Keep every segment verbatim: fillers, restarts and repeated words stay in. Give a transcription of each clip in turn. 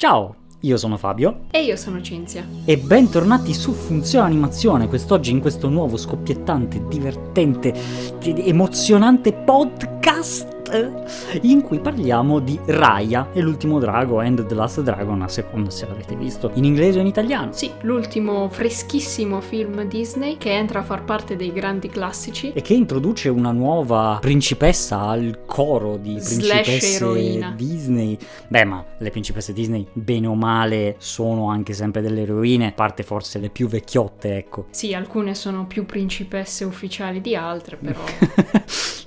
Ciao, io sono Fabio e io sono Cinzia e bentornati su Funzione Animazione, quest'oggi in questo nuovo scoppiettante, divertente, emozionante podcast in cui parliamo di Raya e l'ultimo drago and the last dragon, a seconda se l'avete visto in inglese o in italiano. Sì, l'ultimo freschissimo film Disney che entra a far parte dei grandi classici e che introduce una nuova principessa al coro di principesse Disney. Beh, ma le principesse Disney, bene o male, sono anche sempre delle eroine, a parte forse le più vecchiotte, ecco. Sì, alcune sono più principesse ufficiali di altre, però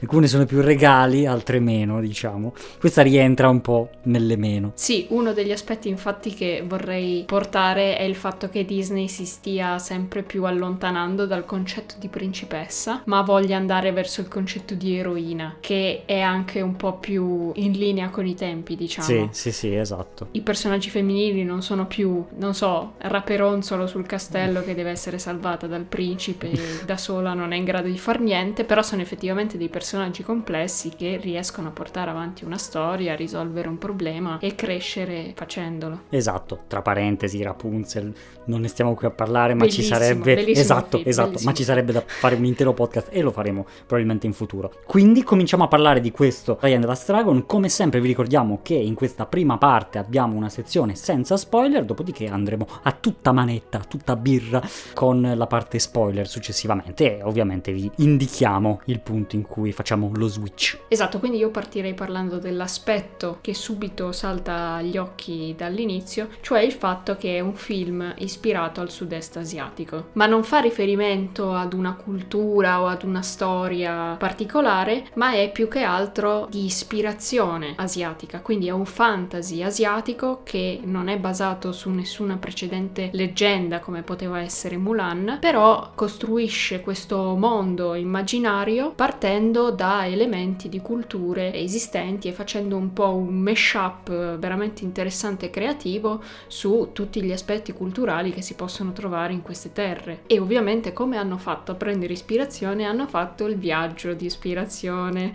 alcune sono più regali, altre meno, diciamo. Questa rientra un po' nelle meno. Sì, uno degli aspetti infatti che vorrei portare è il fatto che Disney si stia sempre più allontanando dal concetto di principessa, ma voglia andare verso il concetto di eroina, che è anche un po' più in linea con i tempi, diciamo. Sì, sì, sì, esatto. I personaggi femminili non sono più, non so, Raperonzolo sul castello che deve essere salvata dal principe e da sola non è in grado di far niente, però sono effettivamente dei personaggi complessi che riescono a portare avanti una storia, a risolvere un problema e crescere facendolo. Esatto, tra parentesi Rapunzel, non ne stiamo qui a parlare, ma bellissimo, ci sarebbe bellissimo esatto, film, esatto, bellissimo. Ma ci sarebbe da fare un intero podcast e lo faremo probabilmente in futuro. Quindi cominciamo a parlare di questo Raya e the Last Dragon. Come sempre vi ricordiamo che in questa prima parte abbiamo una sezione senza spoiler, dopodiché andremo a tutta manetta, a tutta birra con la parte spoiler successivamente e ovviamente vi indichiamo il punto in cui facciamo lo switch. Esatto, quindi io partirei parlando dell'aspetto che subito salta agli occhi dall'inizio, cioè il fatto che è un film ispirato al sud-est asiatico, ma non fa riferimento ad una cultura o ad una storia particolare, ma è più che altro di ispirazione asiatica, quindi è un fantasy asiatico che non è basato su nessuna precedente leggenda come poteva essere Mulan, però costruisce questo mondo immaginario partendo da elementi di culture esistenti e facendo un po' un mashup veramente interessante e creativo su tutti gli aspetti culturali che si possono trovare in queste terre. E ovviamente come hanno fatto a prendere ispirazione? Hanno fatto il viaggio di ispirazione.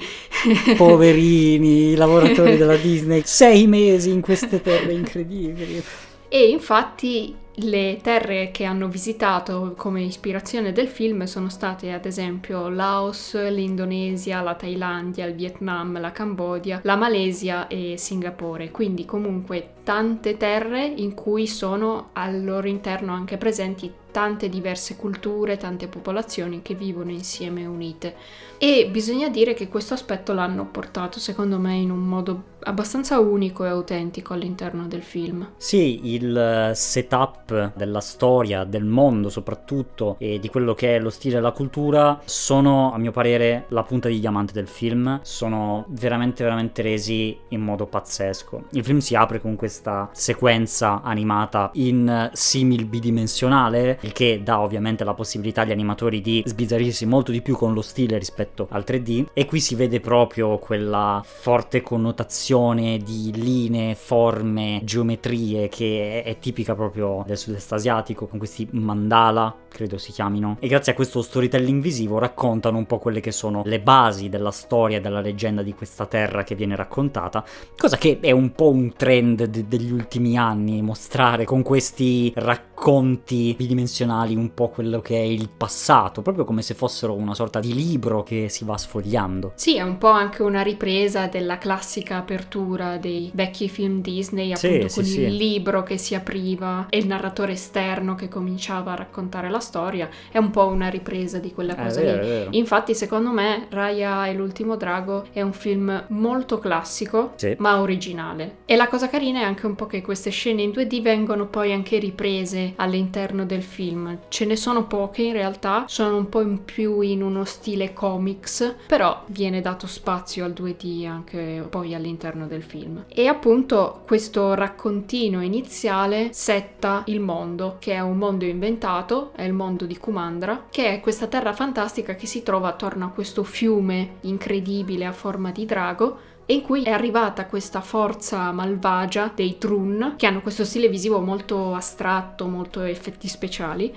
Poverini, i lavoratori della Disney, sei mesi in queste terre incredibili. E infatti le terre che hanno visitato come ispirazione del film sono state ad esempio Laos, l'Indonesia, la Thailandia, il Vietnam, la Cambogia, la Malesia e Singapore, quindi comunque tante terre in cui sono al loro interno anche presenti tante diverse culture, tante popolazioni che vivono insieme unite. E bisogna dire che questo aspetto l'hanno portato secondo me in un modo abbastanza unico e autentico all'interno del film. Sì, il setup della storia, del mondo soprattutto, e di quello che è lo stile e la cultura sono, a mio parere, la punta di diamante del film. Sono veramente veramente resi in modo pazzesco. Il film si apre con questa sequenza animata in simil bidimensionale, il che dà ovviamente la possibilità agli animatori di sbizzarrirsi molto di più con lo stile rispetto al tre D, e qui si vede proprio quella forte connotazione di linee, forme, geometrie che è tipica proprio del sud-est asiatico, con questi mandala, credo si chiamino, e grazie a questo storytelling visivo raccontano un po' quelle che sono le basi della storia, della leggenda di questa terra che viene raccontata, cosa che è un po' un trend de- degli ultimi anni, mostrare con questi racconti bidimensionali un po' quello che è il passato, proprio come se fossero una sorta di libro che si va sfogliando. Sì, è un po' anche una ripresa della classica apertura dei vecchi film Disney, appunto sì, con sì, il sì. libro che si apriva e il narratore esterno che cominciava a raccontare la storia. È un po' una ripresa di quella cosa eh, lì eh, eh. Infatti secondo me Raya e l'ultimo drago è un film molto classico sì. ma originale, e la cosa carina è anche un po' che queste scene in due D vengono poi anche riprese all'interno del film. Ce ne sono poche in realtà, sono un po' in più in uno stile comics, però viene dato spazio al due D anche poi all'interno del film, e appunto questo raccontino iniziale setta il mondo, che è un mondo inventato, è il mondo di Kumandra, che è questa terra fantastica che si trova attorno a questo fiume incredibile a forma di drago, e in cui è arrivata questa forza malvagia dei Druun, che hanno questo stile visivo molto astratto, molto effetti speciali,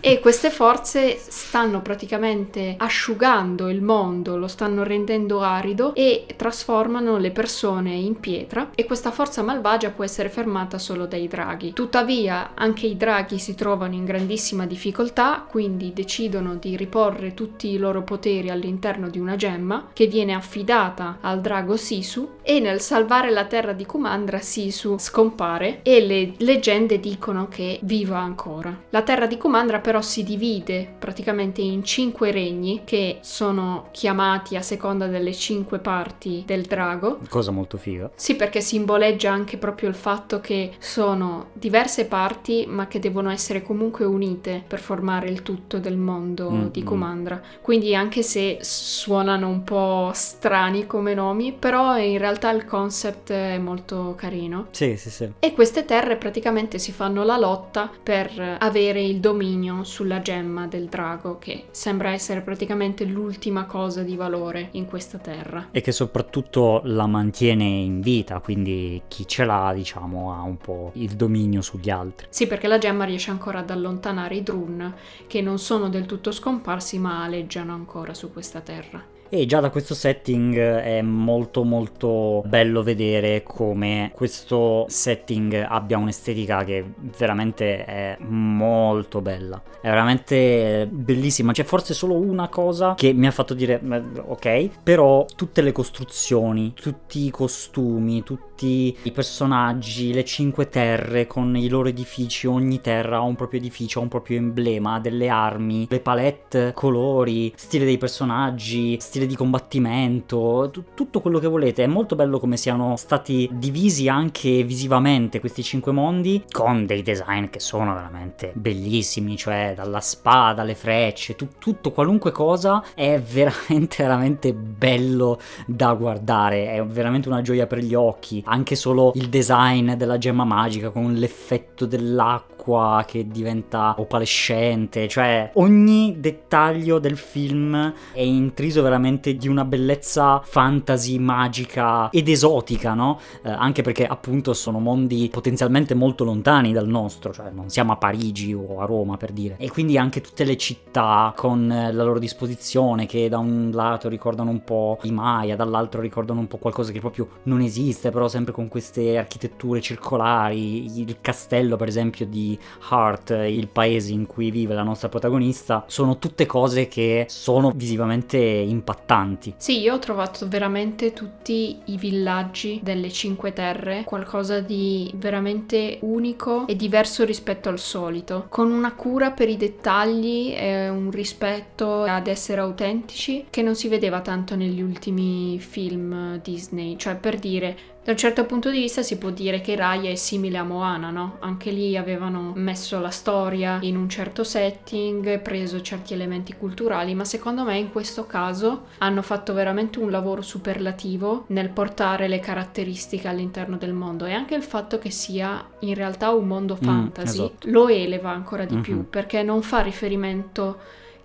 e queste forze stanno praticamente asciugando il mondo, lo stanno rendendo arido e trasformano le persone in pietra, e questa forza malvagia può essere fermata solo dai draghi. Tuttavia anche i draghi si trovano in grandissima difficoltà, quindi decidono di riporre tutti i loro poteri all'interno di una gemma che viene affidata al drago Sisu, e nel salvare la terra di Kumandra Sisu scompare e le leggende dicono che viva ancora. La terra di Kumandra però si divide praticamente in cinque regni che sono chiamati a seconda delle cinque parti del drago. Cosa molto figa. Sì, perché simboleggia anche proprio il fatto che sono diverse parti ma che devono essere comunque unite per formare il tutto del mondo mm, di Kumandra. Mm. Quindi anche se suonano un po' strani come nomi, però in realtà il concept è molto carino. Sì, sì, sì. E queste terre praticamente si fanno la lotta per avere il dominio sulla gemma del drago, che sembra essere praticamente l'ultima cosa di valore in questa terra. E che soprattutto la mantiene in vita, quindi chi ce l'ha, diciamo, ha un po' il dominio sugli altri. Sì, perché la gemma riesce ancora ad allontanare i Druun, che non sono del tutto scomparsi, ma aleggiano ancora su questa terra. E già da questo setting è molto molto bello vedere come questo setting abbia un'estetica che veramente è molto bella, è veramente bellissima. C'è forse solo una cosa che mi ha fatto dire ok, però tutte le costruzioni, tutti i costumi, tutti i personaggi, le cinque terre con i loro edifici, ogni terra ha un proprio edificio, ha un proprio emblema, ha delle armi, le palette, colori, stile dei personaggi, stile di combattimento, t- tutto quello che volete. È molto bello come siano stati divisi anche visivamente questi cinque mondi, con dei design che sono veramente bellissimi, cioè dalla spada alle frecce, t- tutto qualunque cosa è veramente veramente bello da guardare, è veramente una gioia per gli occhi. Anche solo il design della gemma magica con l'effetto dell'acqua che diventa opalescente, cioè ogni dettaglio del film è intriso veramente di una bellezza fantasy, magica ed esotica, no? Eh, anche perché appunto sono mondi potenzialmente molto lontani dal nostro, cioè non siamo a Parigi o a Roma, per dire, e quindi anche tutte le città con la loro disposizione che da un lato ricordano un po' i Maya, dall'altro ricordano un po' qualcosa che proprio non esiste, però sempre con queste architetture circolari. Il castello per esempio di Hart, il paese in cui vive la nostra protagonista, sono tutte cose che sono visivamente impattanti. Sì, io ho trovato veramente tutti i villaggi delle Cinque Terre qualcosa di veramente unico e diverso rispetto al solito, con una cura per i dettagli e un rispetto ad essere autentici che non si vedeva tanto negli ultimi film Disney. Cioè, per dire, da un certo punto di vista si può dire che Raya è simile a Moana, no? Anche lì avevano messo la storia in un certo setting, preso certi elementi culturali, ma secondo me in questo caso hanno fatto veramente un lavoro superlativo nel portare le caratteristiche all'interno del mondo, e anche il fatto che sia in realtà un mondo fantasy mm, esatto. lo eleva ancora di mm-hmm. più, perché non fa riferimento,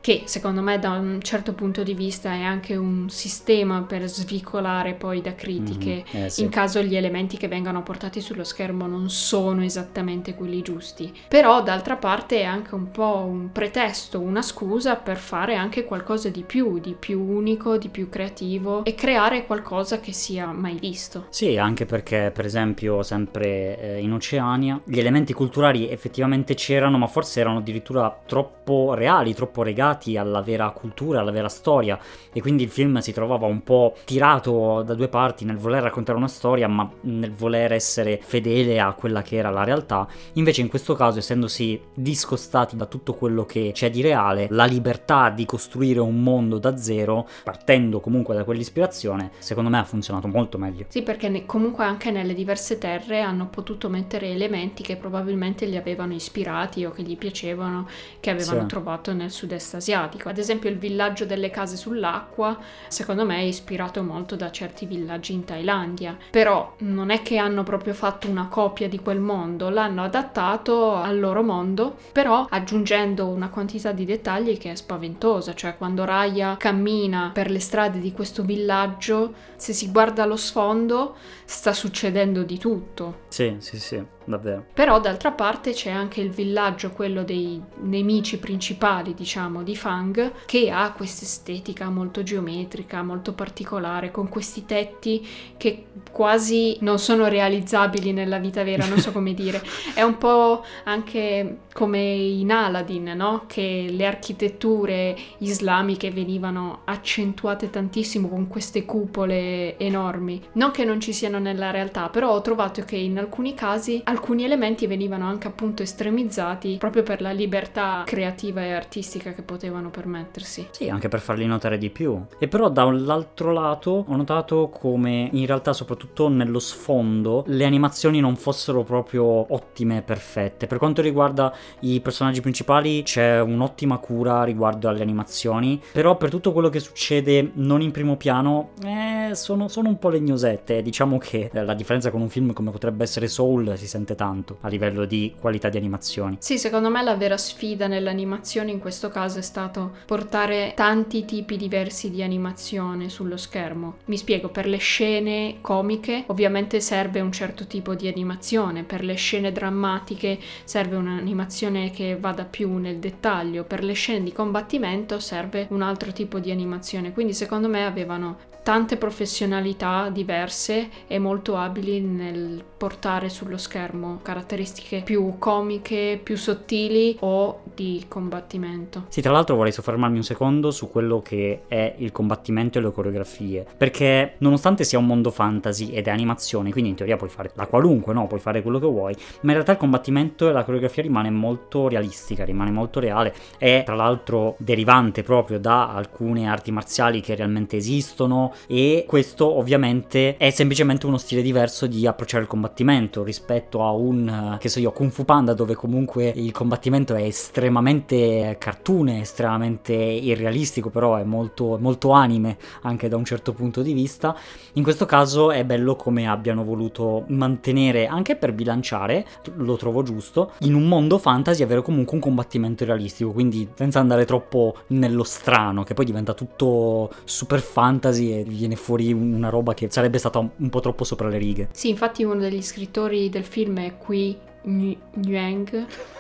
che secondo me da un certo punto di vista è anche un sistema per svicolare poi da critiche, mm-hmm, eh sì. in caso gli elementi che vengono portati sullo schermo non sono esattamente quelli giusti. Però d'altra parte è anche un po' un pretesto, una scusa per fare anche qualcosa di più, di più unico, di più creativo, e creare qualcosa che sia mai visto. Sì, anche perché per esempio sempre eh, in Oceania gli elementi culturali effettivamente c'erano, ma forse erano addirittura troppo reali, troppo legati alla vera cultura, alla vera storia, e quindi il film si trovava un po' tirato da due parti nel voler raccontare una storia ma nel voler essere fedele a quella che era la realtà. Invece in questo caso, essendosi discostati da tutto quello che c'è di reale, la libertà di costruire un mondo da zero partendo comunque da quell'ispirazione, secondo me ha funzionato molto meglio. Sì, perché ne- comunque anche nelle diverse terre hanno potuto mettere elementi che probabilmente li avevano ispirati o che gli piacevano, che avevano sì. trovato nel sud-est asiatico. Ad esempio il villaggio delle case sull'acqua, secondo me, è ispirato molto da certi villaggi in Thailandia. Però non è che hanno proprio fatto una copia di quel mondo, l'hanno adattato al loro mondo, però aggiungendo una quantità di dettagli che è spaventosa. Cioè quando Raya cammina per le strade di questo villaggio, se si guarda allo sfondo sta succedendo di tutto. Sì, sì, sì. Davvero. Però d'altra parte c'è anche il villaggio, quello dei nemici principali, diciamo, di Fang, che ha questa estetica molto geometrica, molto particolare, con questi tetti che quasi non sono realizzabili nella vita vera, non so come dire. È un po' anche come in Aladdin, no? Che le architetture islamiche venivano accentuate tantissimo con queste cupole enormi. Non che non ci siano nella realtà, però ho trovato che in alcuni casi alcuni elementi venivano anche appunto estremizzati proprio per la libertà creativa e artistica che potevano permettersi. Sì, anche per farli notare di più. E però dall'altro lato ho notato come in realtà soprattutto nello sfondo le animazioni non fossero proprio ottime e perfette. Per quanto riguarda i personaggi principali c'è un'ottima cura riguardo alle animazioni, però per tutto quello che succede non in primo piano eh, sono, sono un po' legnosette. Diciamo che la differenza con un film come potrebbe essere Soul si sente tanto a livello di qualità di animazioni. Sì, secondo me la vera sfida nell'animazione in questo caso è stato portare tanti tipi diversi di animazione sullo schermo. Mi spiego, per le scene comiche ovviamente serve un certo tipo di animazione, per le scene drammatiche serve un'animazione che vada più nel dettaglio, per le scene di combattimento serve un altro tipo di animazione, quindi secondo me avevano tante professionalità diverse e molto abili nel portare sullo schermo caratteristiche più comiche, più sottili o di combattimento. Sì, tra l'altro vorrei soffermarmi un secondo su quello che è il combattimento e le coreografie, perché nonostante sia un mondo fantasy ed è animazione, quindi in teoria puoi fare la qualunque, no? Puoi fare quello che vuoi, ma in realtà il combattimento e la coreografia rimane molto realistica, rimane molto reale, è tra l'altro derivante proprio da alcune arti marziali che realmente esistono, e questo ovviamente è semplicemente uno stile diverso di approcciare il combattimento rispetto a un, che so io, Kung Fu Panda, dove comunque il combattimento è estremamente cartoon, estremamente irrealistico, però è molto, molto anime anche da un certo punto di vista. In questo caso è bello come abbiano voluto mantenere, anche per bilanciare, lo trovo giusto, in un mondo fantasy avere comunque un combattimento realistico, quindi senza andare troppo nello strano, che poi diventa tutto super fantasy e viene fuori una roba che sarebbe stata un po' troppo sopra le righe. Sì, infatti uno degli scrittori del film è Qui Nguyen,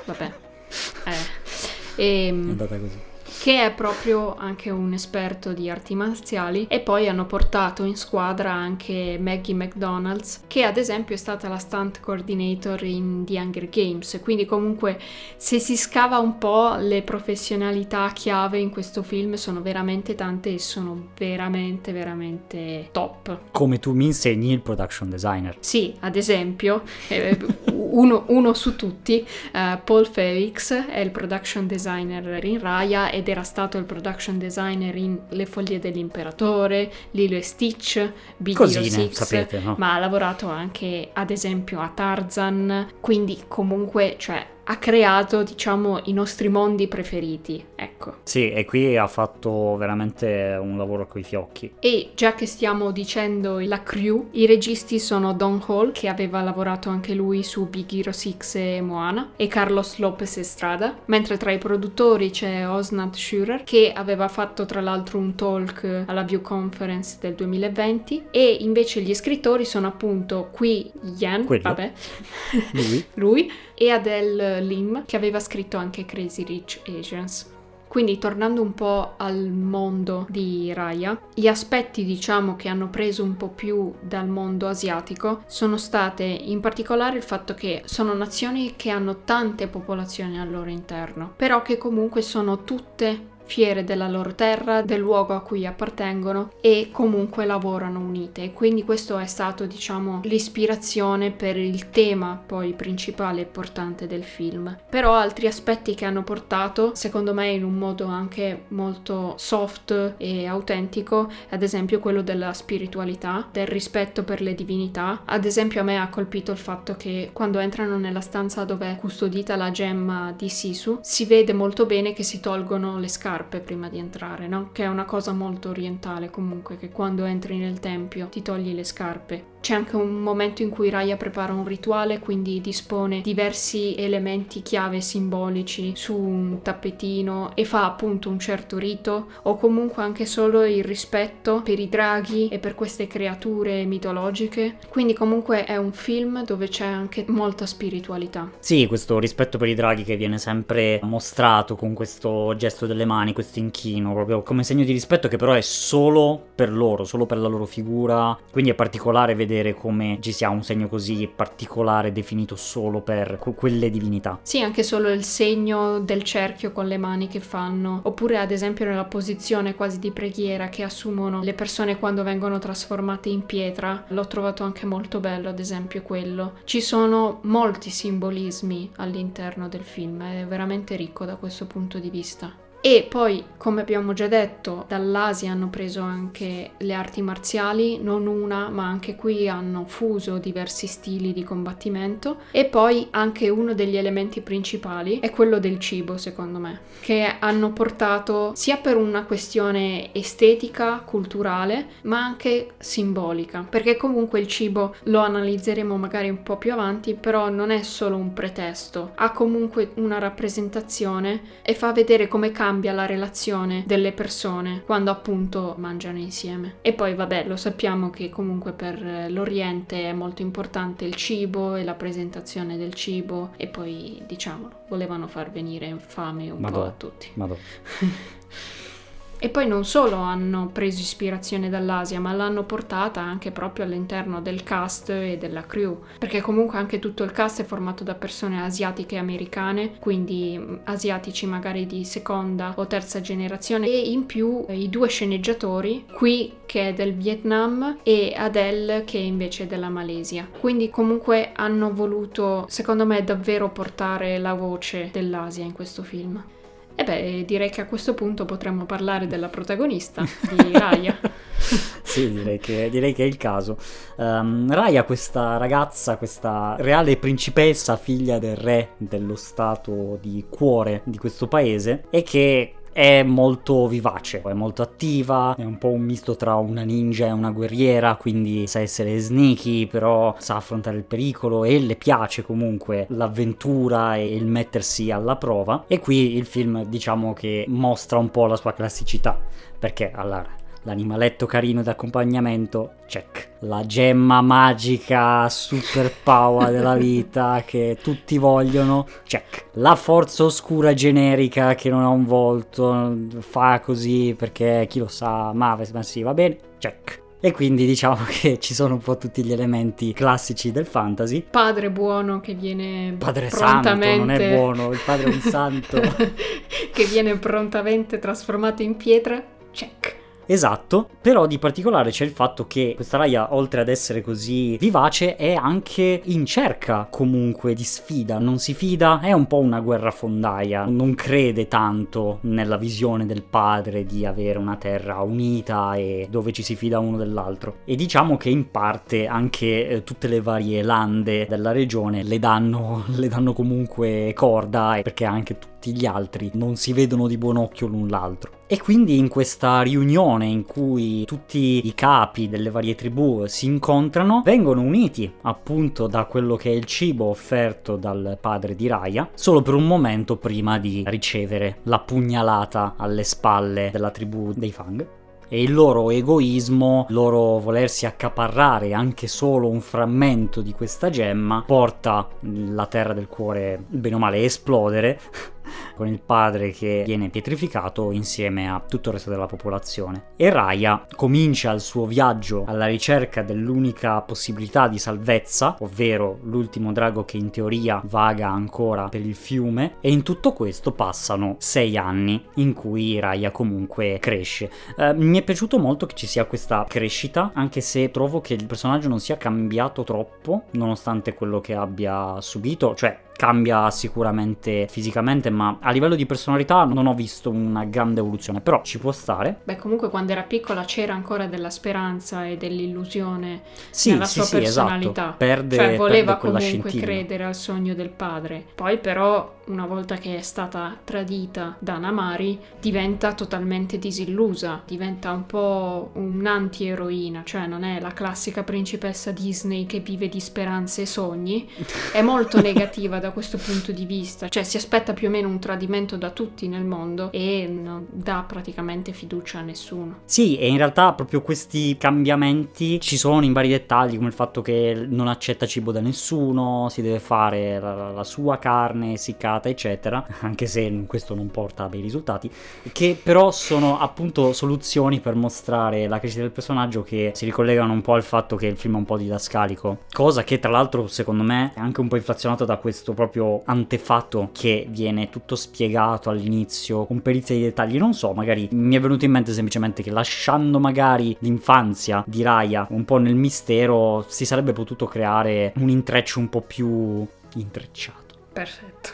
vabbè, eh. e, è andata così, che è proprio anche un esperto di arti marziali, e poi hanno portato in squadra anche Maggie McDonald, che ad esempio è stata la stunt coordinator in The Hunger Games, quindi comunque se si scava un po' le professionalità chiave in questo film sono veramente tante e sono veramente veramente top. Come tu mi insegni il production designer. Sì, ad esempio uno, uno su tutti, uh, Paul Felix è il production designer in Raya ed è era stato il production designer in Le Foglie dell'Imperatore, Lilo e Stitch, Big Hero Six, sapete, no? Ma ha lavorato anche ad esempio a Tarzan, quindi comunque, cioè, ha creato, diciamo, i nostri mondi preferiti, ecco. Sì, e qui ha fatto veramente un lavoro coi fiocchi. E già che stiamo dicendo la crew, i registi sono Don Hall, che aveva lavorato anche lui su Big Hero Six e Moana, e Carlos López Estrada, mentre tra i produttori c'è Osnat Schurer, che aveva fatto tra l'altro un talk alla View Conference del duemilaventi, e invece gli scrittori sono appunto Qui Nguyen, Quello. vabbè, lui. lui, e Adele Lim, che aveva scritto anche Crazy Rich Asians. Quindi tornando un po' al mondo di Raya, gli aspetti, diciamo, che hanno preso un po' più dal mondo asiatico sono state in particolare il fatto che sono nazioni che hanno tante popolazioni al loro interno, però che comunque sono tutte fiere della loro terra, del luogo a cui appartengono, e comunque lavorano unite. Quindi questo è stato, diciamo, l'ispirazione per il tema poi principale e portante del film. Però altri aspetti che hanno portato, secondo me in un modo anche molto soft e autentico, ad esempio quello della spiritualità, del rispetto per le divinità. Ad esempio a me ha colpito il fatto che quando entrano nella stanza dove è custodita la gemma di Sisu, si vede molto bene che si tolgono le scarpe, scarpe prima di entrare, no? Che è una cosa molto orientale comunque, che quando entri nel tempio ti togli le scarpe. C'è anche un momento in cui Raya prepara un rituale, quindi dispone diversi elementi chiave simbolici su un tappetino e fa appunto un certo rito, o comunque anche solo il rispetto per i draghi e per queste creature mitologiche. Quindi comunque è un film dove c'è anche molta spiritualità. Sì, questo rispetto per i draghi che viene sempre mostrato con questo gesto delle mani, questo inchino, proprio come segno di rispetto, che però è solo per loro, solo per la loro figura, quindi è particolare vedere come ci sia un segno così particolare definito solo per quelle divinità. Sì, anche solo il segno del cerchio con le mani che fanno, oppure ad esempio nella posizione quasi di preghiera che assumono le persone quando vengono trasformate in pietra, l'ho trovato anche molto bello, ad esempio quello. Ci sono molti simbolismi all'interno del film, è veramente ricco da questo punto di vista. E poi, come abbiamo già detto, dall'Asia hanno preso anche le arti marziali, non una, ma anche qui hanno fuso diversi stili di combattimento. E poi anche uno degli elementi principali è quello del cibo, secondo me, che hanno portato sia per una questione estetica, culturale, ma anche simbolica, perché comunque il cibo lo analizzeremo magari un po' più avanti, però non è solo un pretesto, ha comunque una rappresentazione e fa vedere come cambia cambia la relazione delle persone quando appunto mangiano insieme. E poi vabbè, lo sappiamo che comunque per l'Oriente è molto importante il cibo e la presentazione del cibo, e poi diciamolo, volevano far venire fame un Madonna, po' a tutti. Madonna. E poi non solo hanno preso ispirazione dall'Asia, ma l'hanno portata anche proprio all'interno del cast e della crew, perché comunque anche tutto il cast è formato da persone asiatiche e americane, quindi asiatici magari di seconda o terza generazione, e in più i due sceneggiatori, Qui che è del Vietnam e Adele che è invece della Malesia. Quindi comunque hanno voluto, secondo me, davvero portare la voce dell'Asia in questo film. E beh, direi che a questo punto potremmo parlare della protagonista di Raya. Sì, direi che, direi che è il caso. um, Raya, questa ragazza, questa reale principessa, figlia del re dello stato di cuore di questo paese, e che è molto vivace, è molto attiva, è un po' un misto tra una ninja e una guerriera, quindi sa essere sneaky, però sa affrontare il pericolo e le piace comunque l'avventura e il mettersi alla prova. E qui il film, diciamo che mostra un po' la sua classicità, perché allora l'animaletto carino d'accompagnamento, check. La gemma magica super power della vita che tutti vogliono, check. La forza oscura generica che non ha un volto, fa così perché chi lo sa, ma, ma sì, va bene, check. E quindi diciamo che ci sono un po' tutti gli elementi classici del fantasy. Padre buono che viene padre prontamente... santo, non è buono, il padre è un santo. Che viene prontamente trasformato in pietra, check. Esatto, però di particolare c'è il fatto che questa Raya, oltre ad essere così vivace, è anche in cerca comunque di sfida, non si fida, è un po' una guerrafondaia, non crede tanto nella visione del padre di avere una terra unita e dove ci si fida uno dell'altro. E diciamo che in parte anche eh, tutte le varie lande della regione le danno, le danno comunque corda, perché anche tutti gli altri non si vedono di buon occhio l'un l'altro. E quindi in questa riunione in cui tutti i capi delle varie tribù si incontrano, vengono uniti appunto da quello che è il cibo offerto dal padre di Raya, solo per un momento prima di ricevere la pugnalata alle spalle della tribù dei Fang. E il loro egoismo, il loro volersi accaparrare anche solo un frammento di questa gemma, porta la terra del cuore bene o male a esplodere, con il padre che viene pietrificato insieme a tutto il resto della popolazione. E Raya comincia il suo viaggio alla ricerca dell'unica possibilità di salvezza, ovvero l'ultimo drago che in teoria vaga ancora per il fiume. E in tutto questo passano sei anni in cui Raya comunque cresce. Eh, mi è piaciuto molto che ci sia questa crescita, anche se trovo che il personaggio non sia cambiato troppo, nonostante quello che abbia subito, cioè cambia sicuramente fisicamente, ma a livello di personalità non ho visto una grande evoluzione, però ci può stare. Beh, comunque quando era piccola c'era ancora della speranza e dell'illusione, sì, nella sì, sua sì, personalità. Esatto. Perde, cioè voleva perde comunque credere al sogno del padre. Poi però una volta che è stata tradita da Namaari, diventa totalmente disillusa, diventa un po' un'antieroina, cioè non è la classica principessa Disney che vive di speranze e sogni, è molto negativa da questo punto di vista, cioè si aspetta più o meno un tradimento da tutti nel mondo e non dà praticamente fiducia a nessuno. Sì, e in realtà proprio questi cambiamenti ci sono in vari dettagli, come il fatto che non accetta cibo da nessuno, si deve fare la, la sua carne essiccata eccetera, anche se questo non porta a bei risultati, che però sono appunto soluzioni per mostrare la crescita del personaggio, che si ricollegano un po' al fatto che il film è un po' didascalico, cosa che tra l'altro secondo me è anche un po' inflazionato da questo proprio antefatto che viene tutto spiegato all'inizio con perizia di dettagli. Non so, magari mi è venuto in mente semplicemente che lasciando magari l'infanzia di Raya un po' nel mistero si sarebbe potuto creare un intreccio un po' più intrecciato. Perfetto.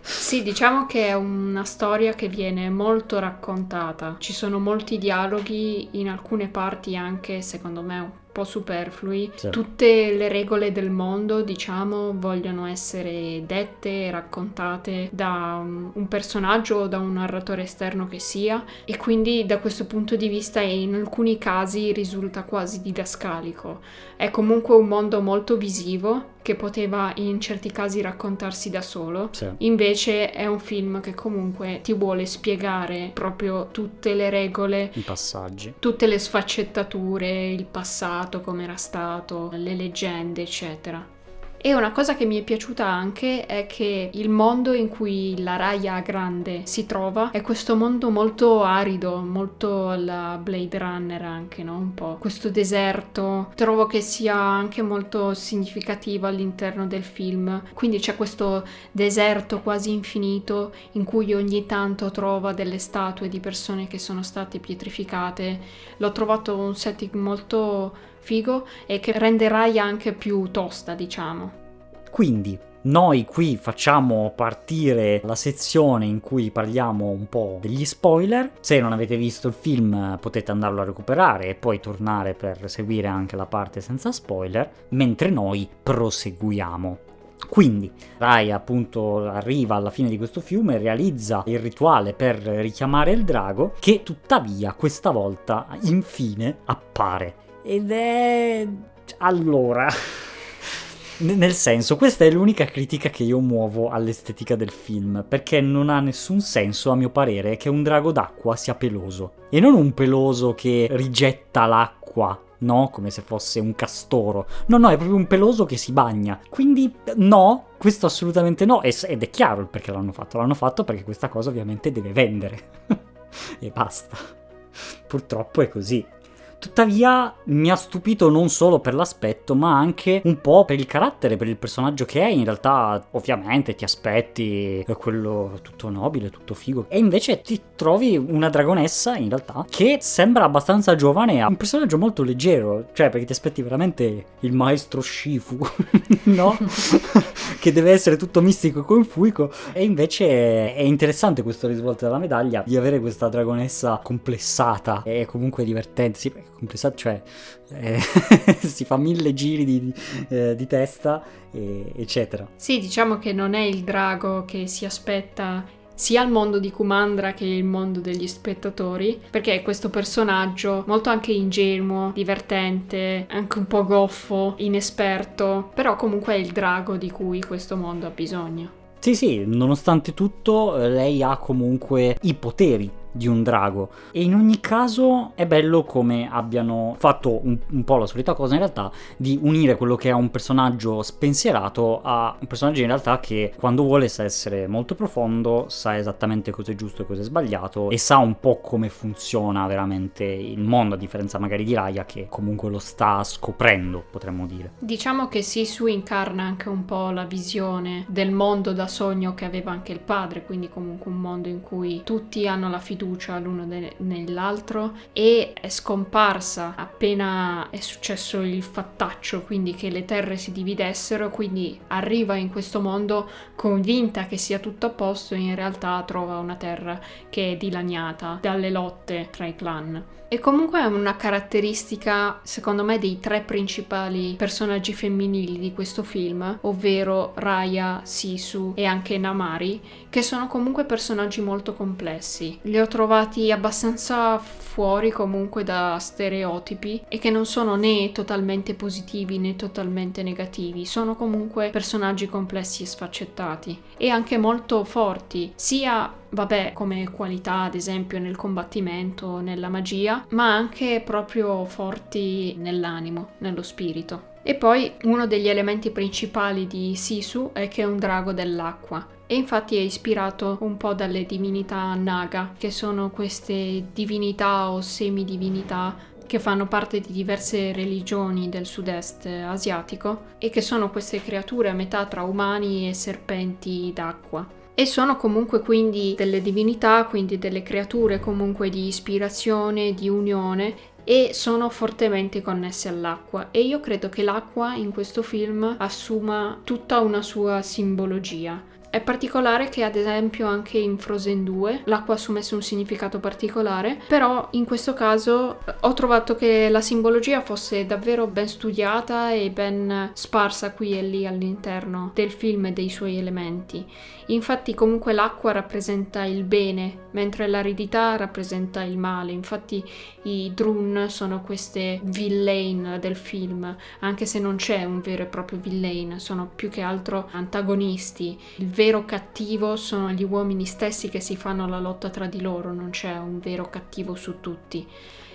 Sì, diciamo che è una storia che viene molto raccontata, ci sono molti dialoghi, in alcune parti anche secondo me un po' superflui, sì. Tutte le regole del mondo, diciamo, vogliono essere dette e raccontate da un personaggio o da un narratore esterno che sia, e quindi da questo punto di vista in alcuni casi risulta quasi didascalico. È comunque un mondo molto visivo, che poteva in certi casi raccontarsi da solo, sì. Invece è un film che comunque ti vuole spiegare proprio tutte le regole, i passaggi, tutte le sfaccettature, il passato, come era stato, le leggende eccetera. E una cosa che mi è piaciuta anche è che il mondo in cui la Raya grande si trova è questo mondo molto arido, molto alla Blade Runner anche, no? Un po' questo deserto. Trovo che sia anche molto significativo all'interno del film. Quindi c'è questo deserto quasi infinito in cui ogni tanto trova delle statue di persone che sono state pietrificate. L'ho trovato un setting molto figo e che rende Raya anche più tosta, diciamo. Quindi noi qui facciamo partire la sezione in cui parliamo un po' degli spoiler. Se non avete visto il film potete andarlo a recuperare e poi tornare per seguire anche la parte senza spoiler, mentre noi proseguiamo. Quindi Raya appunto arriva alla fine di questo fiume e realizza il rituale per richiamare il drago, che tuttavia questa volta infine appare. Ed è... allora... nel senso, questa è l'unica critica che io muovo all'estetica del film, perché non ha nessun senso, a mio parere, che un drago d'acqua sia peloso. E non un peloso che rigetta l'acqua, no? Come se fosse un castoro. No, no, è proprio un peloso che si bagna. Quindi, no... questo assolutamente no. Ed è chiaro il perché l'hanno fatto. L'hanno fatto perché questa cosa ovviamente deve vendere. E basta. Purtroppo è così. Tuttavia mi ha stupito non solo per l'aspetto, ma anche un po' per il carattere, per il personaggio che è. In realtà ovviamente ti aspetti quello tutto nobile, tutto figo, e invece ti trovi una dragonessa in realtà che sembra abbastanza giovane, un personaggio molto leggero, cioè perché ti aspetti veramente il maestro Shifu, no? Che deve essere tutto mistico e confuico, e invece è interessante questo risvolto della medaglia di avere questa dragonessa complessata e comunque divertente. Sì, complessato, cioè eh, si fa mille giri di, eh, di testa e, eccetera. Sì, diciamo che non è il drago che si aspetta sia il mondo di Kumandra che il mondo degli spettatori, perché è questo personaggio molto anche ingenuo, divertente, anche un po' goffo, inesperto, però comunque è il drago di cui questo mondo ha bisogno. Sì, sì, nonostante tutto lei ha comunque i poteri di un drago, e in ogni caso è bello come abbiano fatto un, un po' la solita cosa in realtà di unire quello che è un personaggio spensierato a un personaggio in realtà che quando vuole sa essere molto profondo, sa esattamente cosa è giusto e cosa è sbagliato, e sa un po' come funziona veramente il mondo, a differenza magari di Raya che comunque lo sta scoprendo, potremmo dire. Diciamo che Sisu incarna anche un po' la visione del mondo da sogno che aveva anche il padre, quindi comunque un mondo in cui tutti hanno la fiducia fiducia l'uno de- nell'altro, e è scomparsa appena è successo il fattaccio, quindi che le terre si dividessero, quindi arriva in questo mondo convinta che sia tutto a posto e in realtà trova una terra che è dilaniata dalle lotte tra i clan. E comunque è una caratteristica, secondo me, dei tre principali personaggi femminili di questo film, ovvero Raya, Sisu e anche Namaari, che sono comunque personaggi molto complessi. Li ho trovati abbastanza fuori comunque da stereotipi e che non sono né totalmente positivi né totalmente negativi, sono comunque personaggi complessi e sfaccettati e anche molto forti, sia vabbè come qualità ad esempio nel combattimento, nella magia, ma anche proprio forti nell'animo, nello spirito. E poi uno degli elementi principali di Sisu è che è un drago dell'acqua, e infatti è ispirato un po' dalle divinità Naga, che sono queste divinità o semidivinità che fanno parte di diverse religioni del sud-est asiatico e che sono queste creature a metà tra umani e serpenti d'acqua. E sono comunque quindi delle divinità, quindi delle creature comunque di ispirazione, di unione, e sono fortemente connesse all'acqua, e io credo che l'acqua in questo film assuma tutta una sua simbologia. È particolare che ad esempio anche in Frozen due l'acqua assumesse un significato particolare, però in questo caso ho trovato che la simbologia fosse davvero ben studiata e ben sparsa qui e lì all'interno del film e dei suoi elementi. Infatti comunque l'acqua rappresenta il bene, mentre l'aridità rappresenta il male. Infatti i Druun sono queste villain del film, anche se non c'è un vero e proprio villain, sono più che altro antagonisti. Il vero cattivo sono gli uomini stessi che si fanno la lotta tra di loro, non c'è un vero cattivo su tutti.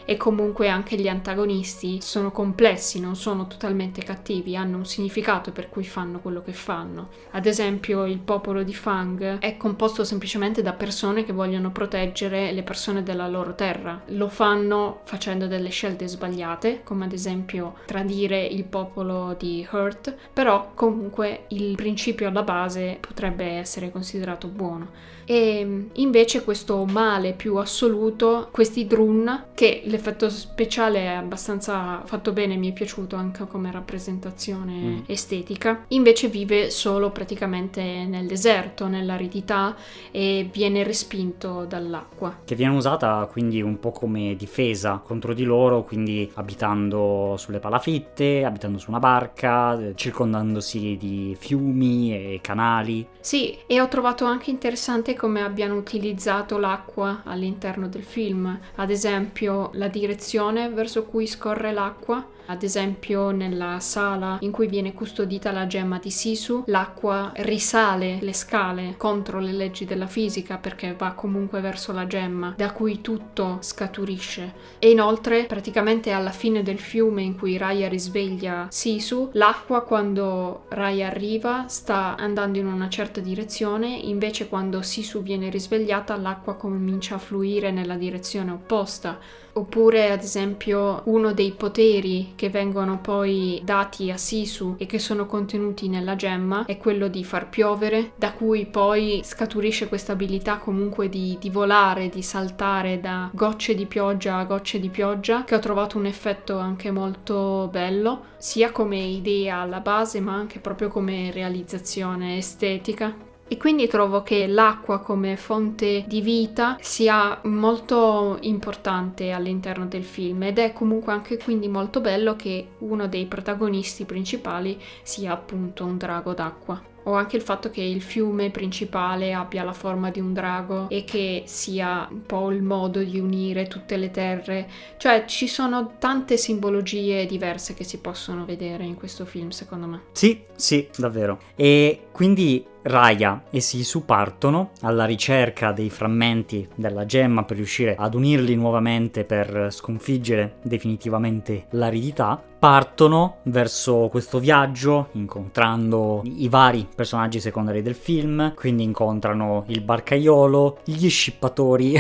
E comunque anche gli antagonisti sono complessi, non sono totalmente cattivi, hanno un significato per cui fanno quello che fanno. Ad esempio il popolo di Fang è composto semplicemente da persone che vogliono proteggere le persone della loro terra. Lo fanno facendo delle scelte sbagliate, come ad esempio tradire il popolo di Hurt, però comunque il principio alla base potrebbe essere considerato buono. E invece questo male più assoluto, questi Druun, che l'effetto speciale è abbastanza fatto bene, mi è piaciuto anche come rappresentazione mm. estetica, invece vive solo praticamente nel deserto, nell'aridità, e viene respinto dall'acqua. Che viene usata quindi un po' come difesa contro di loro, quindi abitando sulle palafitte, abitando su una barca, circondandosi di fiumi e canali. Sì, e ho trovato anche interessante come abbiano utilizzato l'acqua all'interno del film, ad esempio la direzione verso cui scorre l'acqua. Ad esempio nella sala in cui viene custodita la gemma di Sisu, l'acqua risale le scale contro le leggi della fisica perché va comunque verso la gemma da cui tutto scaturisce. E inoltre praticamente alla fine del fiume in cui Raya risveglia Sisu, l'acqua quando Raya arriva sta andando in una certa direzione, invece quando Sisu viene risvegliata l'acqua comincia a fluire nella direzione opposta. Oppure ad esempio uno dei poteri che vengono poi dati a Sisu e che sono contenuti nella gemma è quello di far piovere, da cui poi scaturisce questa abilità comunque di, di volare, di saltare da gocce di pioggia a gocce di pioggia, che ho trovato un effetto anche molto bello, sia come idea alla base ma anche proprio come realizzazione estetica. E quindi trovo che l'acqua come fonte di vita sia molto importante all'interno del film, ed è comunque anche quindi molto bello che uno dei protagonisti principali sia appunto un drago d'acqua. O anche il fatto che il fiume principale abbia la forma di un drago e che sia un po' il modo di unire tutte le terre, cioè ci sono tante simbologie diverse che si possono vedere in questo film, secondo me. Sì, sì, davvero. E quindi Raya e Sisu partono alla ricerca dei frammenti della gemma per riuscire ad unirli nuovamente per sconfiggere definitivamente l'aridità, partono verso questo viaggio, incontrando i vari personaggi secondari del film, quindi incontrano il barcaiolo, gli scippatori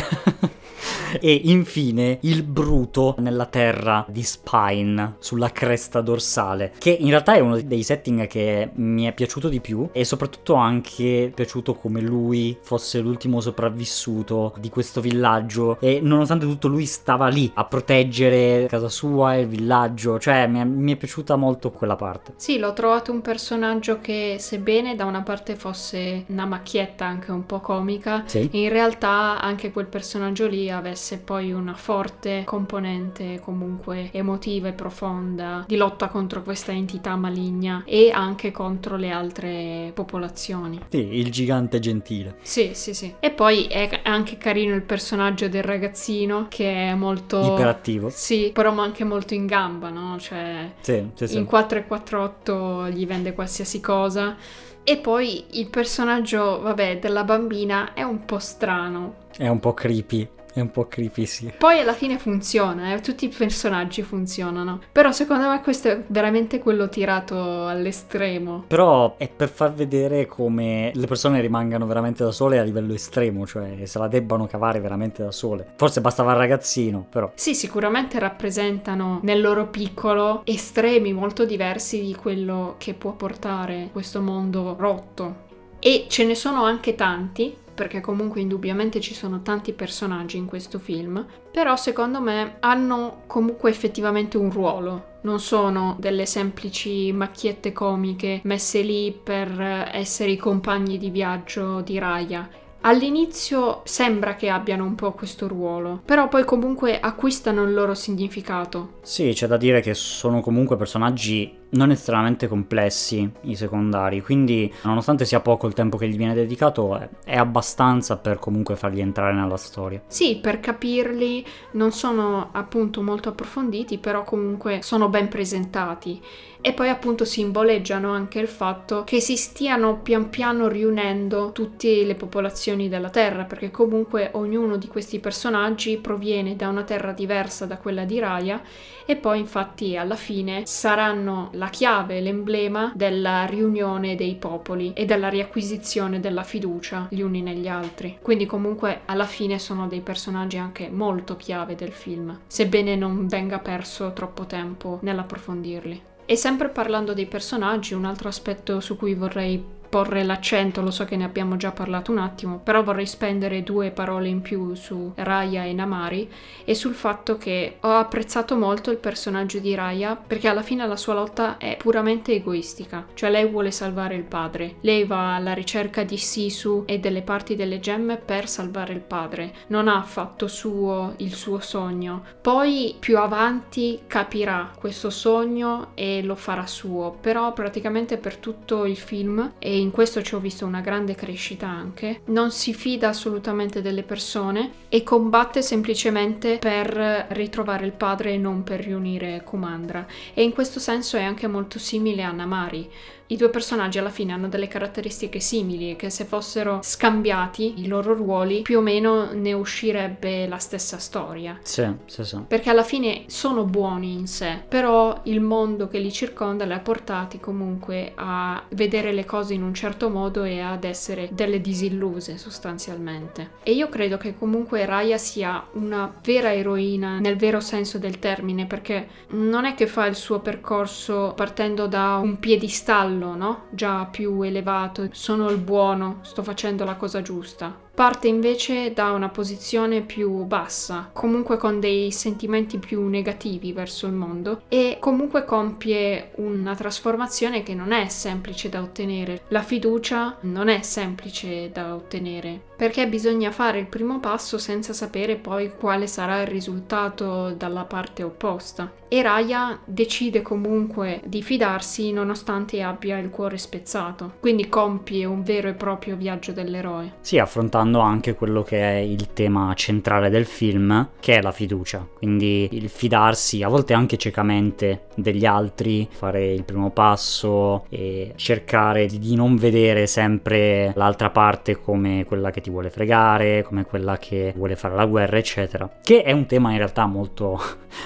e infine il bruto nella terra di Spine, sulla cresta dorsale, che in realtà è uno dei setting che mi è piaciuto di più, e soprattutto anche piaciuto come lui fosse l'ultimo sopravvissuto di questo villaggio e nonostante tutto lui stava lì a proteggere casa sua e il villaggio, cioè mi è, mi è piaciuta molto quella parte. Sì, l'ho trovato un personaggio che, sebbene da una parte fosse una macchietta anche un po' comica, sì, in realtà anche quel personaggio lì avesse poi una forte componente comunque emotiva e profonda di lotta contro questa entità maligna e anche contro le altre popolazioni. Sì, il gigante gentile. Sì, sì, sì. E poi è anche carino il personaggio del ragazzino che è molto... iperattivo. Sì, però anche molto in gamba, no? Cioè sì, sì, sì. In quattro e quattr'otto gli vende qualsiasi cosa. E poi il personaggio, vabbè, della bambina è un po' strano. È un po' creepy. È un po' creepy, sì. Poi alla fine funziona, eh? Tutti i personaggi funzionano. Però secondo me questo è veramente quello tirato all'estremo. Però è per far vedere come le persone rimangano veramente da sole a livello estremo, cioè se la debbano cavare veramente da sole. Forse bastava il ragazzino, però. Sì, sicuramente rappresentano nel loro piccolo estremi molto diversi di quello che può portare questo mondo rotto. E ce ne sono anche tanti, perché comunque indubbiamente ci sono tanti personaggi in questo film, però secondo me hanno comunque effettivamente un ruolo. Non sono delle semplici macchiette comiche messe lì per essere i compagni di viaggio di Raya. All'inizio sembra che abbiano un po' questo ruolo, però poi comunque acquistano il loro significato. Sì, c'è da dire che sono comunque personaggi non estremamente complessi i secondari, quindi nonostante sia poco il tempo che gli viene dedicato è abbastanza per comunque farli entrare nella storia. Sì, per capirli, non sono appunto molto approfonditi, però comunque sono ben presentati e poi appunto simboleggiano anche il fatto che si stiano pian piano riunendo tutte le popolazioni della Terra, perché comunque ognuno di questi personaggi proviene da una terra diversa da quella di Raya e poi infatti alla fine saranno la chiave, l'emblema della riunione dei popoli e della riacquisizione della fiducia gli uni negli altri. Quindi comunque alla fine sono dei personaggi anche molto chiave del film, sebbene non venga perso troppo tempo nell'approfondirli. E sempre parlando dei personaggi, un altro aspetto su cui vorrei porre l'accento, lo so che ne abbiamo già parlato un attimo, però vorrei spendere due parole in più su Raya e Namaari e sul fatto che ho apprezzato molto il personaggio di Raya, perché alla fine la sua lotta è puramente egoistica, cioè lei vuole salvare il padre, lei va alla ricerca di Sisu e delle parti delle gemme per salvare il padre, non ha fatto suo il suo sogno, poi più avanti capirà questo sogno e lo farà suo, però praticamente per tutto il film, e in questo ci ho visto una grande crescita anche, non si fida assolutamente delle persone e combatte semplicemente per ritrovare il padre e non per riunire Kumandra, e in questo senso è anche molto simile a Namaari. I due personaggi alla fine hanno delle caratteristiche simili, che se fossero scambiati i loro ruoli più o meno ne uscirebbe la stessa storia. Sì, sì, sì. Perché alla fine sono buoni in sé, però il mondo che li circonda li ha portati comunque a vedere le cose in un certo modo e ad essere delle disilluse sostanzialmente. E io credo che comunque Raya sia una vera eroina nel vero senso del termine, perché non è che fa il suo percorso partendo da un piedistallo, no? Già più elevato, sono il buono, sto facendo la cosa giusta. Parte invece da una posizione più bassa, comunque con dei sentimenti più negativi verso il mondo, e comunque compie una trasformazione che non è semplice da ottenere. La fiducia non è semplice da ottenere, perché bisogna fare il primo passo senza sapere poi quale sarà il risultato dalla parte opposta. E Raya decide comunque di fidarsi nonostante abbia il cuore spezzato, quindi compie un vero e proprio viaggio dell'eroe. Sì, affronta affrontando anche quello che è il tema centrale del film, che è la fiducia, quindi il fidarsi a volte anche ciecamente degli altri, fare il primo passo e cercare di non vedere sempre l'altra parte come quella che ti vuole fregare, come quella che vuole fare la guerra, eccetera, che è un tema in realtà molto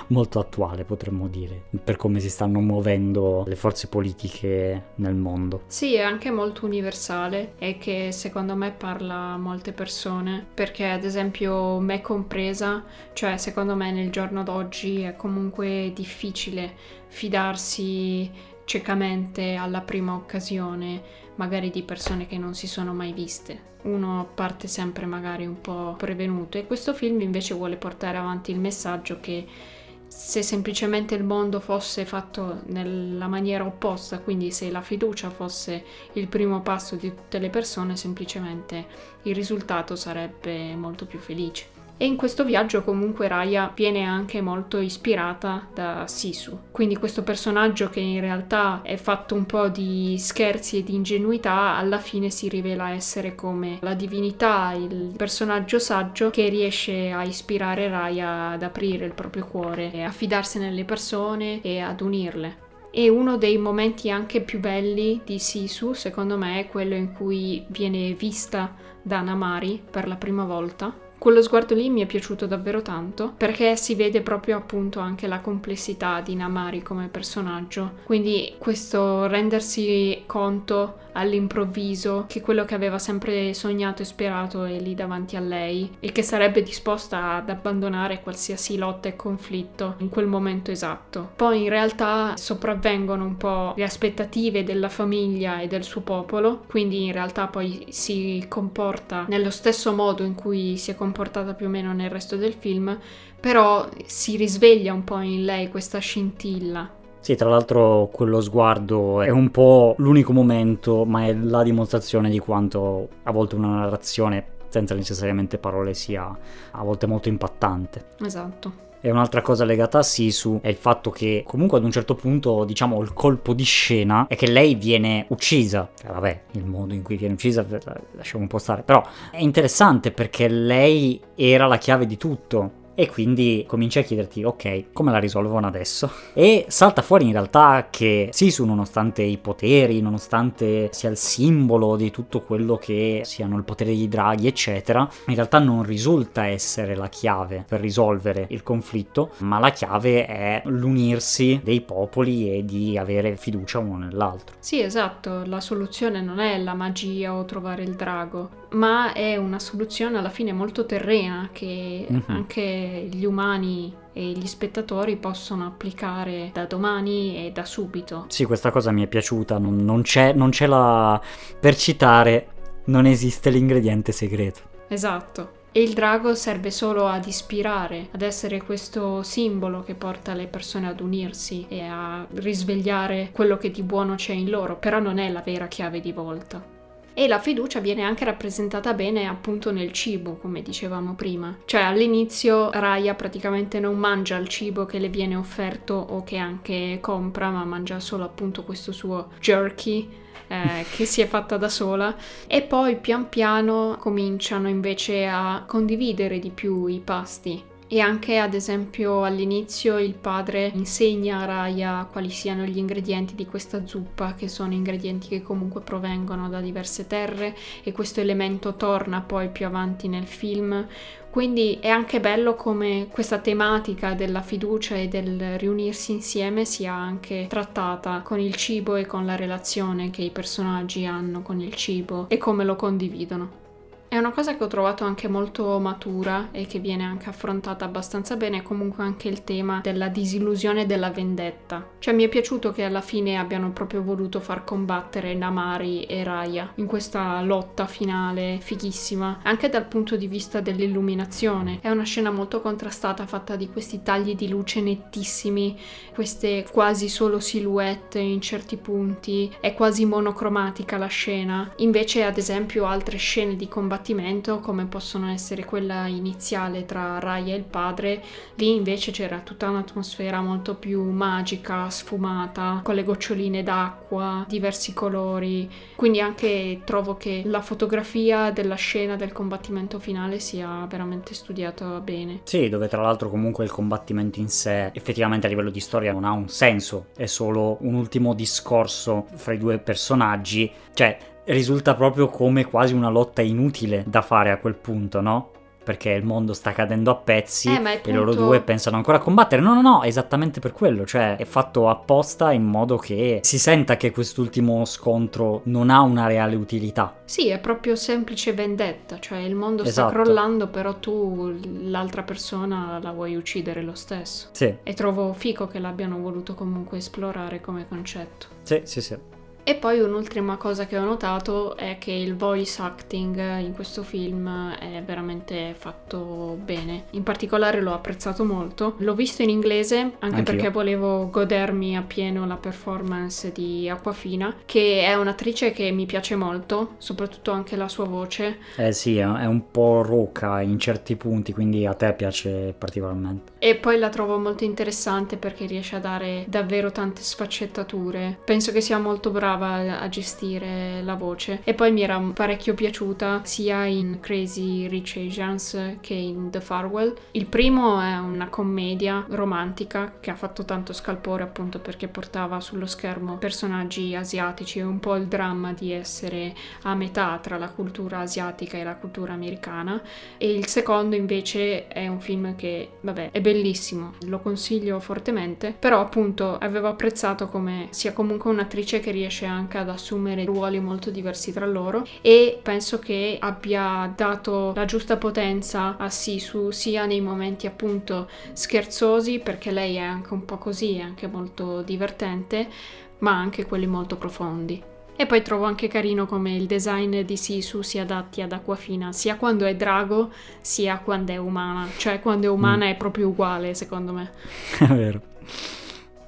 molto attuale, potremmo dire, per come si stanno muovendo le forze politiche nel mondo. Sì, è anche molto universale e che secondo me parla a molte persone, perché ad esempio me compresa, cioè secondo me nel giorno d'oggi è comunque difficile fidarsi ciecamente alla prima occasione magari di persone che non si sono mai viste. Uno parte sempre magari un po' prevenuto, e questo film invece vuole portare avanti il messaggio che se semplicemente il mondo fosse fatto nella maniera opposta, quindi se la fiducia fosse il primo passo di tutte le persone, semplicemente il risultato sarebbe molto più felice. E in questo viaggio comunque Raya viene anche molto ispirata da Sisu, quindi questo personaggio che in realtà è fatto un po' di scherzi e di ingenuità, alla fine si rivela essere come la divinità, il personaggio saggio che riesce a ispirare Raya ad aprire il proprio cuore e a fidarsi nelle persone e ad unirle. E uno dei momenti anche più belli di Sisu, secondo me, è quello in cui viene vista da Namaari per la prima volta. Quello sguardo lì mi è piaciuto davvero tanto, perché si vede proprio appunto anche la complessità di Namaari come personaggio, quindi questo rendersi conto all'improvviso che quello che aveva sempre sognato e sperato è lì davanti a lei e che sarebbe disposta ad abbandonare qualsiasi lotta e conflitto in quel momento esatto. Poi in realtà sopravvengono un po' le aspettative della famiglia e del suo popolo, quindi in realtà poi si comporta nello stesso modo in cui si è comportata portata più o meno nel resto del film, però si risveglia un po' in lei questa scintilla. Sì, tra l'altro quello sguardo è un po' l'unico momento, ma è la dimostrazione di quanto a volte una narrazione senza necessariamente parole sia a volte molto impattante. Esatto. E un'altra cosa legata a Sisu è il fatto che comunque ad un certo punto, diciamo, il colpo di scena è che lei viene uccisa. Eh, vabbè, il modo in cui viene uccisa lasciamo un po' stare, però è interessante perché lei era la chiave di tutto. E quindi cominci a chiederti, ok, come la risolvono adesso? E salta fuori in realtà che Sisu, nonostante i poteri, nonostante sia il simbolo di tutto quello che siano il potere dei draghi, eccetera, in realtà non risulta essere la chiave per risolvere il conflitto, ma la chiave è l'unirsi dei popoli e di avere fiducia uno nell'altro. Sì, esatto, la soluzione non è la magia o trovare il drago, ma è una soluzione alla fine molto terrena che uh-huh. anche gli umani e gli spettatori possono applicare da domani e da subito. Sì, questa cosa mi è piaciuta, non, non c'è, non c'è la... per citare, non esiste l'ingrediente segreto. Esatto. E il drago serve solo ad ispirare, ad essere questo simbolo che porta le persone ad unirsi e a risvegliare quello che di buono c'è in loro, però non è la vera chiave di volta. E la fiducia viene anche rappresentata bene appunto nel cibo, come dicevamo prima. Cioè all'inizio Raya praticamente non mangia il cibo che le viene offerto o che anche compra, ma mangia solo appunto questo suo jerky eh, che si è fatta da sola. E poi pian piano cominciano invece a condividere di più i pasti. E anche ad esempio all'inizio il padre insegna a Raya quali siano gli ingredienti di questa zuppa, che sono ingredienti che comunque provengono da diverse terre, e questo elemento torna poi più avanti nel film. Quindi è anche bello come questa tematica della fiducia e del riunirsi insieme sia anche trattata con il cibo e con la relazione che i personaggi hanno con il cibo e come lo condividono. È una cosa che ho trovato anche molto matura e che viene anche affrontata abbastanza bene, comunque anche il tema della disillusione e della vendetta. Cioè mi è piaciuto che alla fine abbiano proprio voluto far combattere Namaari e Raya in questa lotta finale fighissima, anche dal punto di vista dell'illuminazione. È una scena molto contrastata, fatta di questi tagli di luce nettissimi, queste quasi solo silhouette in certi punti, è quasi monocromatica la scena. Invece ad esempio altre scene di combattimento combattimento come possono essere quella iniziale tra Raya e il padre, lì invece c'era tutta un'atmosfera molto più magica, sfumata, con le goccioline d'acqua, diversi colori, quindi anche trovo che la fotografia della scena del combattimento finale sia veramente studiata bene. Sì, dove tra l'altro comunque il combattimento in sé effettivamente a livello di storia non ha un senso, è solo un ultimo discorso fra i due personaggi, cioè risulta proprio come quasi una lotta inutile da fare a quel punto, no? Perché il mondo sta cadendo a pezzi eh, punto... e loro due pensano ancora a combattere. No, no, no, è esattamente per quello, cioè è fatto apposta in modo che si senta che quest'ultimo scontro non ha una reale utilità. Sì, è proprio semplice vendetta, cioè il mondo esatto. sta crollando, però tu l'altra persona la vuoi uccidere lo stesso. Sì. E trovo fico che l'abbiano voluto comunque esplorare come concetto. Sì, sì, sì. E poi un'ultima cosa che ho notato è che il voice acting in questo film è veramente fatto bene. In particolare l'ho apprezzato molto. L'ho visto in inglese, anche Anch'io. perché volevo godermi appieno la performance di Awkwafina, che è un'attrice che mi piace molto, soprattutto anche la sua voce. Eh sì, è un po' roca in certi punti, quindi a te piace particolarmente. E poi la trovo molto interessante perché riesce a dare davvero tante sfaccettature. Penso che sia molto brava a gestire la voce, e poi mi era parecchio piaciuta sia in Crazy Rich Asians che in The Farewell. Il primo è una commedia romantica che ha fatto tanto scalpore appunto perché portava sullo schermo personaggi asiatici e un po' il dramma di essere a metà tra la cultura asiatica e la cultura americana, e il secondo invece è un film che vabbè è bellissimo, lo consiglio fortemente, però appunto avevo apprezzato come sia comunque un'attrice che riesce anche ad assumere ruoli molto diversi tra loro, e penso che abbia dato la giusta potenza a Sisu sia nei momenti appunto scherzosi, perché lei è anche un po' così, è anche molto divertente, ma anche quelli molto profondi. E poi trovo anche carino come il design di Sisu si adatti ad Awkwafina sia quando è drago sia quando è umana, cioè quando è umana mm. è proprio uguale secondo me. È vero.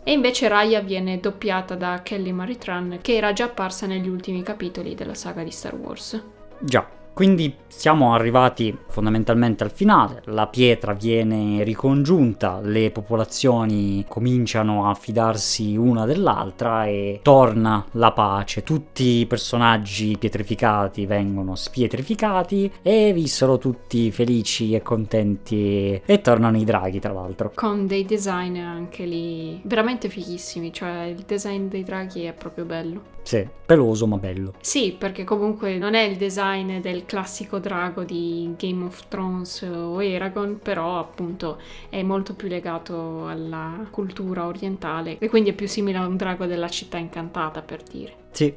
E invece Raya viene doppiata da Kelly Marie Tran, che era già apparsa negli ultimi capitoli della saga di Star Wars. Già, quindi siamo arrivati fondamentalmente al finale, la pietra viene ricongiunta, le popolazioni cominciano a fidarsi una dell'altra e torna la pace, tutti i personaggi pietrificati vengono spietrificati e vissero tutti felici e contenti, e tornano i draghi tra l'altro. Con dei design anche lì veramente fighissimi, cioè il design dei draghi è proprio bello. Sì, peloso ma bello. Sì, perché comunque non è il design del classico drago di Game of Thrones o Eragon, però appunto è molto più legato alla cultura orientale e quindi è più simile a un drago della città incantata, per dire. Sì.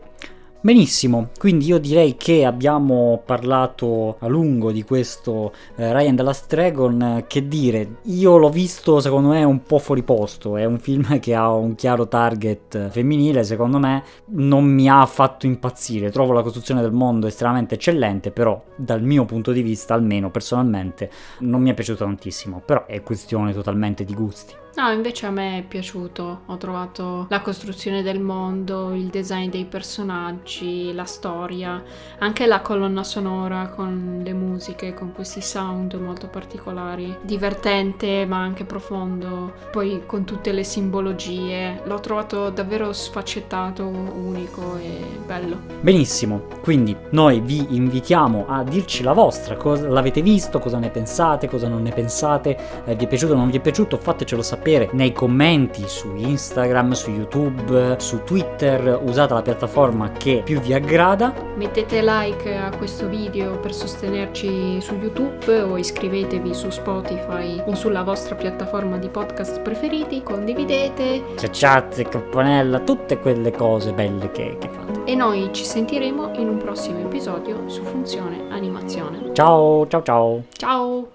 Benissimo, quindi io direi che abbiamo parlato a lungo di questo eh, Raya e the Last Dragon. Che dire, io l'ho visto secondo me un po' fuori posto, è un film che ha un chiaro target femminile, secondo me non mi ha fatto impazzire, trovo la costruzione del mondo estremamente eccellente, però dal mio punto di vista, almeno personalmente, non mi è piaciuto tantissimo, però è questione totalmente di gusti. No, invece a me è piaciuto, ho trovato la costruzione del mondo, il design dei personaggi, la storia, anche la colonna sonora con le musiche, con questi sound molto particolari, divertente ma anche profondo, poi con tutte le simbologie, l'ho trovato davvero sfaccettato, unico e bello. Benissimo, quindi noi vi invitiamo a dirci la vostra, cosa l'avete visto, cosa ne pensate, cosa non ne pensate, eh, vi è piaciuto o non vi è piaciuto, fatecelo sapere nei commenti su Instagram, su YouTube, su Twitter, usate la piattaforma che più vi aggrada. Mettete like a questo video per sostenerci su YouTube o iscrivetevi su Spotify o sulla vostra piattaforma di podcast preferiti, condividete, ciacciate, campanella, tutte quelle cose belle che, che fate. E noi ci sentiremo in un prossimo episodio su Funzione Animazione. Ciao, ciao, ciao. Ciao.